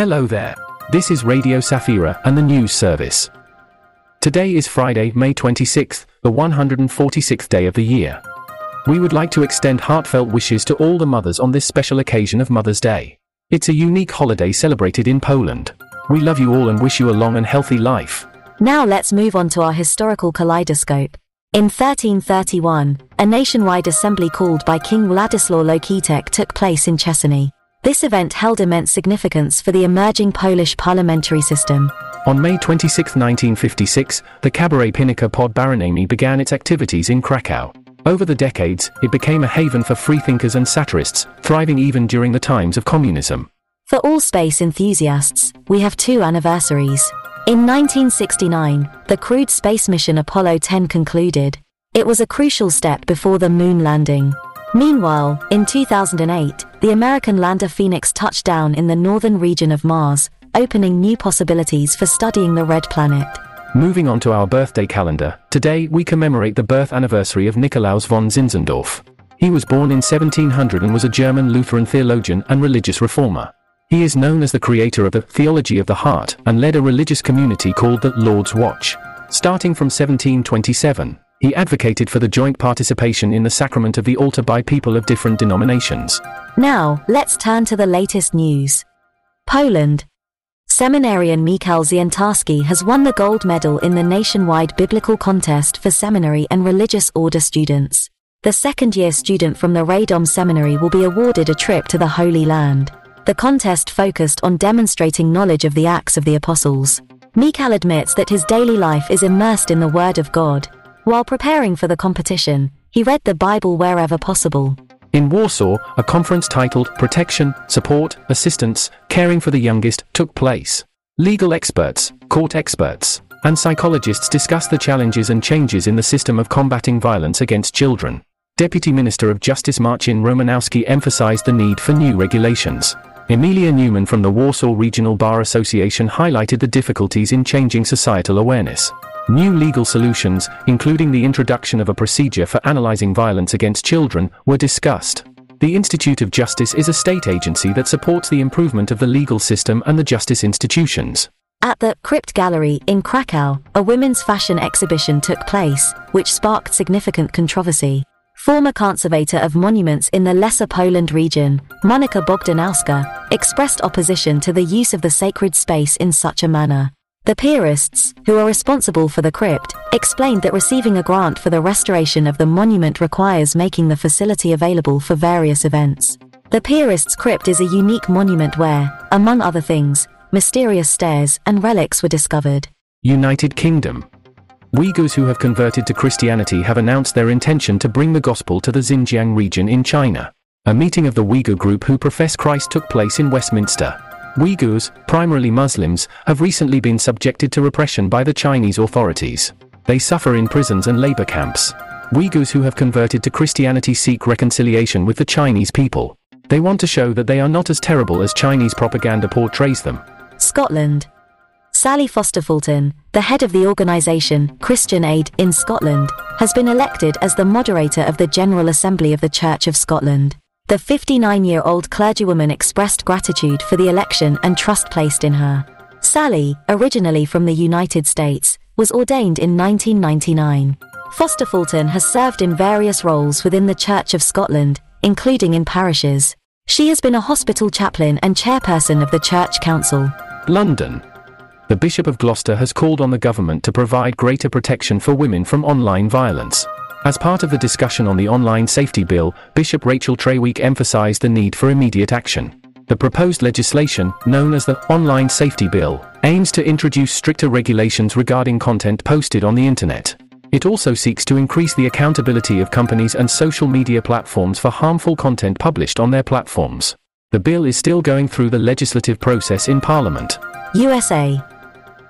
Hello there. This is Radio Safira and the news service. Today is Friday, May 26th, the 146th day of the year. We would like to extend heartfelt wishes to all the mothers on this special occasion of Mother's Day. It's a unique holiday celebrated in Poland. We love you all and wish you a long and healthy life. Now let's move on to our historical kaleidoscope. In 1331, a nationwide assembly called by King Władysław Łokietek took place in Czesany. This event held immense significance for the emerging Polish parliamentary system. On May 26, 1956, the Kabaret Piwnica Pod Baranami began its activities in Kraków. Over the decades, it became a haven for freethinkers and satirists, thriving even during the times of communism. For all space enthusiasts, we have two anniversaries. In 1969, the crewed space mission Apollo 10 concluded. It was a crucial step before the moon landing. Meanwhile, in 2008, the American lander Phoenix touched down in the northern region of Mars, opening new possibilities for studying the red planet. Moving on to our birthday calendar, today we commemorate the birth anniversary of Nikolaus von Zinzendorf. He was born in 1700 and was a German Lutheran theologian and religious reformer. He is known as the creator of the theology of the heart and led a religious community called the Lord's Watch. Starting from 1727, he advocated for the joint participation in the sacrament of the altar by people of different denominations. Now, let's turn to the latest news. Poland. Seminarian Michal Zientarski has won the gold medal in the nationwide biblical contest for seminary and religious order students. The second-year student from the Radom Seminary will be awarded a trip to the Holy Land. The contest focused on demonstrating knowledge of the Acts of the Apostles. Michal admits that his daily life is immersed in the Word of God. While preparing for the competition, he read the Bible wherever possible. In Warsaw, a conference titled Protection, Support, Assistance, Caring for the Youngest took place. Legal experts, court experts, and psychologists discussed the challenges and changes in the system of combating violence against children. Deputy Minister of Justice Marcin Romanowski emphasized the need for new regulations. Emilia Newman from the Warsaw Regional Bar Association highlighted the difficulties in changing societal awareness. New legal solutions, including the introduction of a procedure for analyzing violence against children, were discussed. The Institute of Justice is a state agency that supports the improvement of the legal system and the justice institutions. At the Crypt Gallery in Kraków, a women's fashion exhibition took place, which sparked significant controversy. Former conservator of monuments in the Lesser Poland region, Monika Bogdanowska, expressed opposition to the use of the sacred space in such a manner. The Pierists, who are responsible for the crypt, explained that receiving a grant for the restoration of the monument requires making the facility available for various events. The Pierists' crypt is a unique monument where, among other things, mysterious stairs and relics were discovered. United Kingdom. Uyghurs who have converted to Christianity have announced their intention to bring the gospel to the Xinjiang region in China. A meeting of the Uyghur group who profess Christ took place in Westminster. Uyghurs, primarily Muslims, have recently been subjected to repression by the Chinese authorities. They suffer in prisons and labor camps. Uyghurs who have converted to Christianity seek reconciliation with the Chinese people. They want to show that they are not as terrible as Chinese propaganda portrays them. Scotland. Sally Foster Fulton, the head of the organisation Christian Aid in Scotland, has been elected as the moderator of the General Assembly of the Church of Scotland. The 59-year-old clergywoman expressed gratitude for the election and trust placed in her. Sally, originally from the United States, was ordained in 1999. Foster Fulton has served in various roles within the Church of Scotland, including in parishes. She has been a hospital chaplain and chairperson of the Church Council. London. The Bishop of Gloucester has called on the government to provide greater protection for women from online violence. As part of the discussion on the Online Safety Bill, Bishop Rachel Treweek emphasized the need for immediate action. The proposed legislation, known as the Online Safety Bill, aims to introduce stricter regulations regarding content posted on the internet. It also seeks to increase the accountability of companies and social media platforms for harmful content published on their platforms. The bill is still going through the legislative process in Parliament. USA.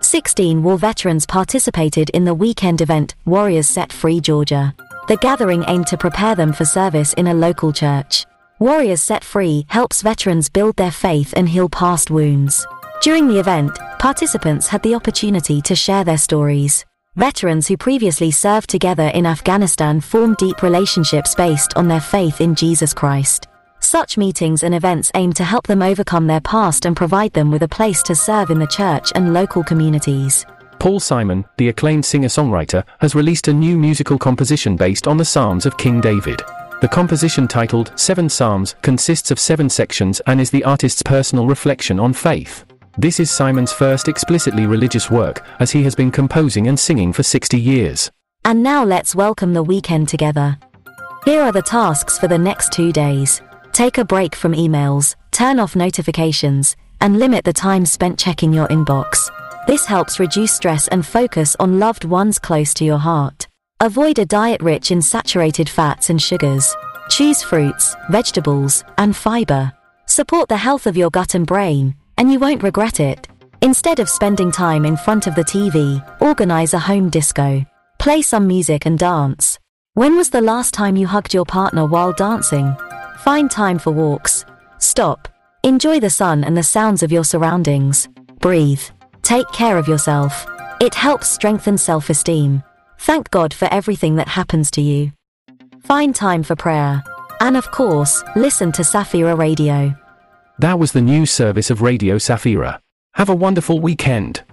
16 war veterans participated in the weekend event, Warriors Set Free Georgia. The gathering aimed to prepare them for service in a local church. Warriors Set Free helps veterans build their faith and heal past wounds. During the event, participants had the opportunity to share their stories. Veterans who previously served together in Afghanistan formed deep relationships based on their faith in Jesus Christ. Such meetings and events aim to help them overcome their past and provide them with a place to serve in the church and local communities. Paul Simon, the acclaimed singer-songwriter, has released a new musical composition based on the Psalms of King David. The composition, titled Seven Psalms, consists of 7 sections and is the artist's personal reflection on faith. This is Simon's first explicitly religious work, as he has been composing and singing for 60 years. And now let's welcome the weekend together. Here are the tasks for the next 2 days. Take a break from emails, turn off notifications, and limit the time spent checking your inbox. This helps reduce stress and focus on loved ones close to your heart. Avoid a diet rich in saturated fats and sugars. Choose fruits, vegetables, and fiber. Support the health of your gut and brain, and you won't regret it. Instead of spending time in front of the TV, organize a home disco. Play some music and dance. When was the last time you hugged your partner while dancing? Find time for walks. Stop. Enjoy the sun and the sounds of your surroundings. Breathe. Take care of yourself. It helps strengthen self-esteem. Thank God for everything that happens to you. Find time for prayer. And of course, listen to Safira Radio. That was the news service of Radio Safira. Have a wonderful weekend.